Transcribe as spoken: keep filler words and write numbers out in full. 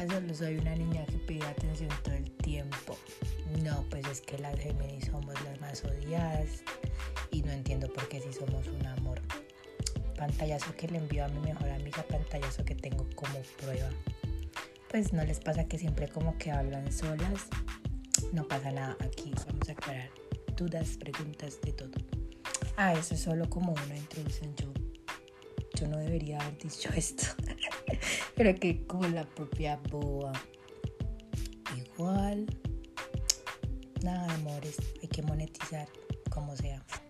nunca solo soy una niña que pide atención todo el tiempo. No, pues es que las Géminis somos las más odiadas y no entiendo por qué si somos un amor. Pantallazo que le envío a mi mejor amiga, pantallazo que tengo como prueba. Pues no les pasa que siempre como que hablan solas. No pasa nada, aquí vamos a aclarar dudas, preguntas, de todo. Ah, eso es solo como una introducción. Yo, yo no debería haber dicho esto. Creo que como la propia boa. Igual. Nada, amores, hay que monetizar como sea.